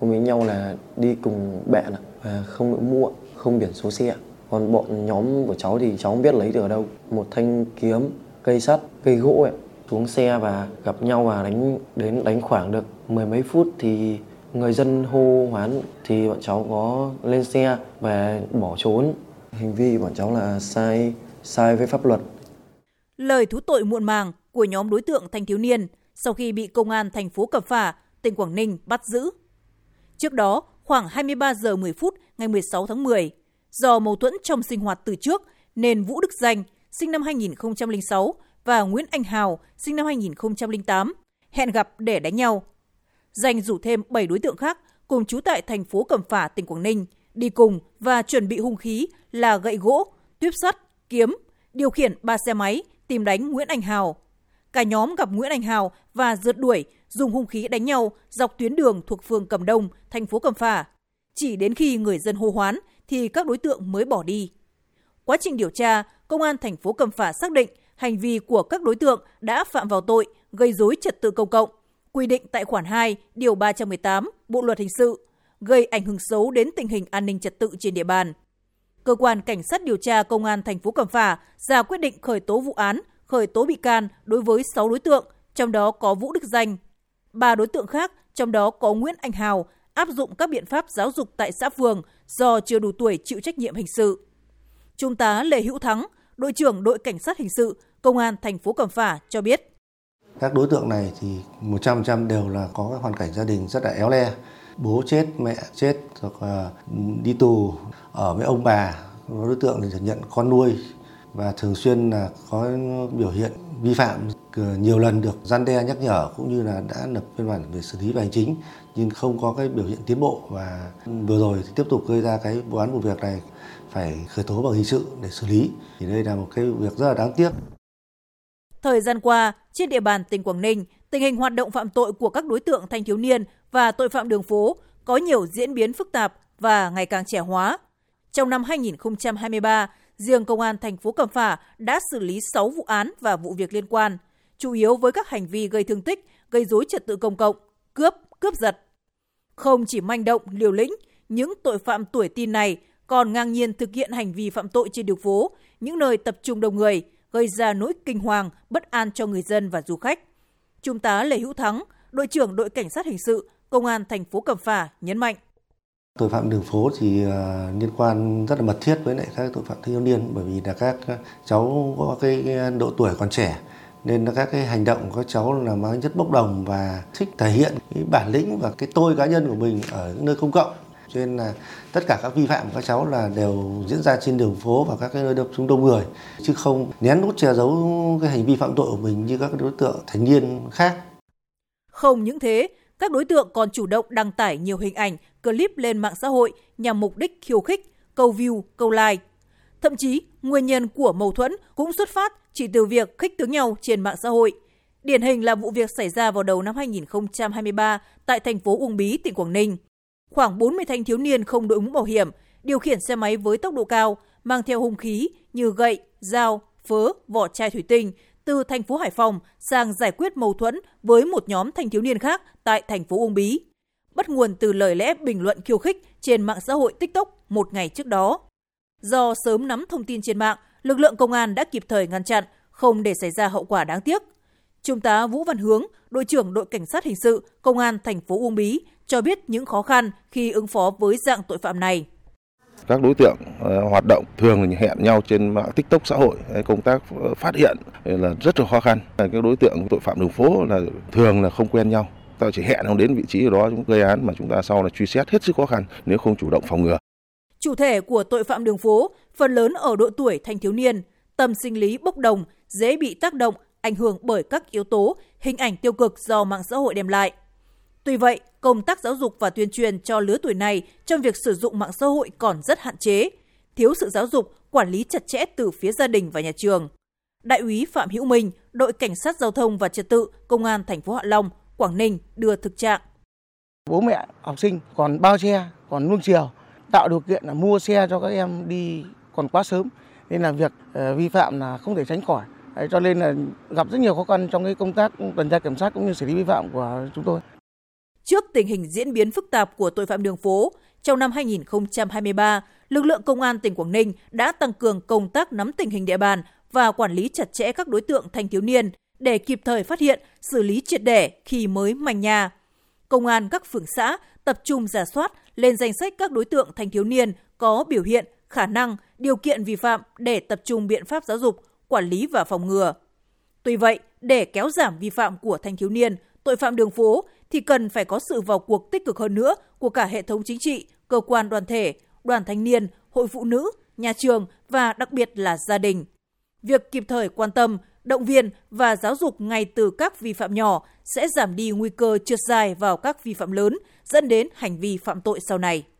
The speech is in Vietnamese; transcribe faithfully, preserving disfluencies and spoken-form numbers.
Hôm với nhau là đi cùng bạn ạ, và không đội mũ, không biển số xe. Còn bọn nhóm của cháu thì cháu không biết lấy từ ở đâu một thanh kiếm, cây sắt, cây gỗ ấy. Xuống xe và gặp nhau và đánh đến đánh khoảng được mười mấy phút thì người dân hô hoán thì bọn cháu có lên xe và bỏ trốn. Hành vi bọn cháu là sai sai với pháp luật. Lời thú tội muộn màng của nhóm đối tượng thanh thiếu niên sau khi bị công an thành phố Cẩm Phả, tỉnh Quảng Ninh bắt giữ. Trước đó, khoảng hai mươi ba giờ mười phút ngày mười sáu tháng mười, do mâu thuẫn trong sinh hoạt từ trước nên Vũ Đức Danh, sinh năm hai nghìn không trăm lẻ sáu, và Nguyễn Anh Hào, sinh năm hai nghìn không trăm lẻ tám, hẹn gặp để đánh nhau. Danh rủ thêm bảy đối tượng khác cùng trú tại thành phố Cẩm Phả, tỉnh Quảng Ninh, đi cùng và chuẩn bị hung khí là gậy gỗ, tuyếp sắt, kiếm, điều khiển ba xe máy tìm đánh Nguyễn Anh Hào. Cả nhóm gặp Nguyễn Anh Hào và rượt đuổi, dùng hung khí đánh nhau dọc tuyến đường thuộc phường Cẩm Đông, thành phố Cẩm Phả. Chỉ đến khi người dân hô hoán thì các đối tượng mới bỏ đi. Quá trình điều tra, công an thành phố Cẩm Phả xác định hành vi của các đối tượng đã phạm vào tội gây rối trật tự công cộng, quy định tại khoản hai, điều ba trăm mười tám Bộ luật hình sự, gây ảnh hưởng xấu đến tình hình an ninh trật tự trên địa bàn. Cơ quan cảnh sát điều tra công an thành phố Cẩm Phả ra quyết định khởi tố vụ án, khởi tố bị can đối với sáu đối tượng, trong đó có Vũ Đức Danh. Ba đối tượng khác, trong đó có Nguyễn Anh Hào, áp dụng các biện pháp giáo dục tại xã phường do chưa đủ tuổi chịu trách nhiệm hình sự. Trung tá Lê Hữu Thắng, đội trưởng đội cảnh sát hình sự, công an thành phố Cẩm Phả cho biết. Các đối tượng này thì một trăm phần trăm đều là có hoàn cảnh gia đình rất là éo le. Bố chết, mẹ chết, hoặc đi tù, ở với ông bà. Đối tượng thì nhận con nuôi và thường xuyên là có biểu hiện vi phạm. Nhiều lần được răn đe nhắc nhở cũng như là đã lập biên bản về xử lý về hành chính nhưng không có cái biểu hiện tiến bộ, và vừa rồi thì tiếp tục gây ra cái vụ án vụ việc này phải khởi tố bằng hình sự để xử lý. Thì đây là một cái việc rất là đáng tiếc. Thời gian qua, trên địa bàn tỉnh Quảng Ninh, tình hình hoạt động phạm tội của các đối tượng thanh thiếu niên và tội phạm đường phố có nhiều diễn biến phức tạp và ngày càng trẻ hóa. Trong năm hai nghìn không trăm hai mươi ba, riêng công an thành phố Cẩm Phả đã xử lý sáu vụ án và vụ việc liên quan, chủ yếu với các hành vi gây thương tích, gây rối trật tự công cộng, cướp, cướp giật. Không chỉ manh động, liều lĩnh, những tội phạm tuổi teen này còn ngang nhiên thực hiện hành vi phạm tội trên đường phố, những nơi tập trung đông người, gây ra nỗi kinh hoàng, bất an cho người dân và du khách. Trung tá Lê Hữu Thắng, đội trưởng đội cảnh sát hình sự, công an thành phố Cẩm Phả nhấn mạnh. Tội phạm đường phố thì liên quan rất là mật thiết với lại các tội phạm thanh thiếu niên, bởi vì là các cháu có cái độ tuổi còn trẻ nên là các cái hành động của các cháu là mang rất bốc đồng và thích thể hiện cái bản lĩnh và cái tôi cá nhân của mình ở những nơi công cộng. Cho nên là tất cả các vi phạm của các cháu là đều diễn ra trên đường phố và các cái nơi tập trung đông người, chứ không nén nút che giấu cái hành vi phạm tội của mình như các đối tượng thanh niên khác. Không những thế, các đối tượng còn chủ động đăng tải nhiều hình ảnh, clip lên mạng xã hội nhằm mục đích khiêu khích, câu view, câu like. Thậm chí, nguyên nhân của mâu thuẫn cũng xuất phát chỉ từ việc khích tướng nhau trên mạng xã hội. Điển hình là vụ việc xảy ra vào đầu năm hai nghìn không trăm hai mươi ba tại thành phố Uông Bí, tỉnh Quảng Ninh. Khoảng bốn mươi thanh thiếu niên không đội mũ bảo hiểm, điều khiển xe máy với tốc độ cao, mang theo hung khí như gậy, dao, phớ, vỏ chai thủy tinh từ thành phố Hải Phòng sang giải quyết mâu thuẫn với một nhóm thanh thiếu niên khác tại thành phố Uông Bí, bắt nguồn từ lời lẽ bình luận khiêu khích trên mạng xã hội TikTok một ngày trước đó. Do sớm nắm thông tin trên mạng, lực lượng công an đã kịp thời ngăn chặn, không để xảy ra hậu quả đáng tiếc. Trung tá Vũ Văn Hướng, đội trưởng đội cảnh sát hình sự, công an thành phố Uông Bí cho biết những khó khăn khi ứng phó với dạng tội phạm này. Các đối tượng hoạt động thường là hẹn nhau trên mạng TikTok xã hội, công tác phát hiện là rất là khó khăn. Các đối tượng tội phạm đường phố là thường là không quen nhau, ta chỉ hẹn không đến vị trí đó chúng gây án mà chúng ta sau là truy xét hết sức khó khăn nếu không chủ động phòng ngừa. Chủ thể của tội phạm đường phố phần lớn ở độ tuổi thanh thiếu niên, tâm sinh lý bốc đồng, dễ bị tác động, ảnh hưởng bởi các yếu tố, hình ảnh tiêu cực do mạng xã hội đem lại. Tuy vậy, công tác giáo dục và tuyên truyền cho lứa tuổi này trong việc sử dụng mạng xã hội còn rất hạn chế, thiếu sự giáo dục, quản lý chặt chẽ từ phía gia đình và nhà trường. Đại úy Phạm Hữu Minh, đội cảnh sát giao thông và trật tự, công an thành phố Hạ Long, Quảng Ninh đưa thực trạng. Bố mẹ học sinh còn bao che, còn nuông chiều, tạo điều kiện là mua xe cho các em đi còn quá sớm, nên là việc uh, vi phạm là không thể tránh khỏi. Đấy, cho nên là gặp rất nhiều khó khăn trong cái công tác tuần tra kiểm soát cũng như xử lý vi phạm của chúng tôi. Trước tình hình diễn biến phức tạp của tội phạm đường phố, trong năm hai nghìn không trăm hai mươi ba, lực lượng Công an tỉnh Quảng Ninh đã tăng cường công tác nắm tình hình địa bàn và quản lý chặt chẽ các đối tượng thanh thiếu niên để kịp thời phát hiện, xử lý triệt để khi mới manh nhà. Công an các phường xã tập trung rà soát lên danh sách các đối tượng thanh thiếu niên có biểu hiện, khả năng, điều kiện vi phạm để tập trung biện pháp giáo dục, quản lý và phòng ngừa. Tuy vậy, để kéo giảm vi phạm của thanh thiếu niên, tội phạm đường phố thì cần phải có sự vào cuộc tích cực hơn nữa của cả hệ thống chính trị, cơ quan đoàn thể, đoàn thanh niên, hội phụ nữ, nhà trường và đặc biệt là gia đình. Việc kịp thời quan tâm, động viên và giáo dục ngay từ các vi phạm nhỏ sẽ giảm đi nguy cơ trượt dài vào các vi phạm lớn dẫn đến hành vi phạm tội sau này.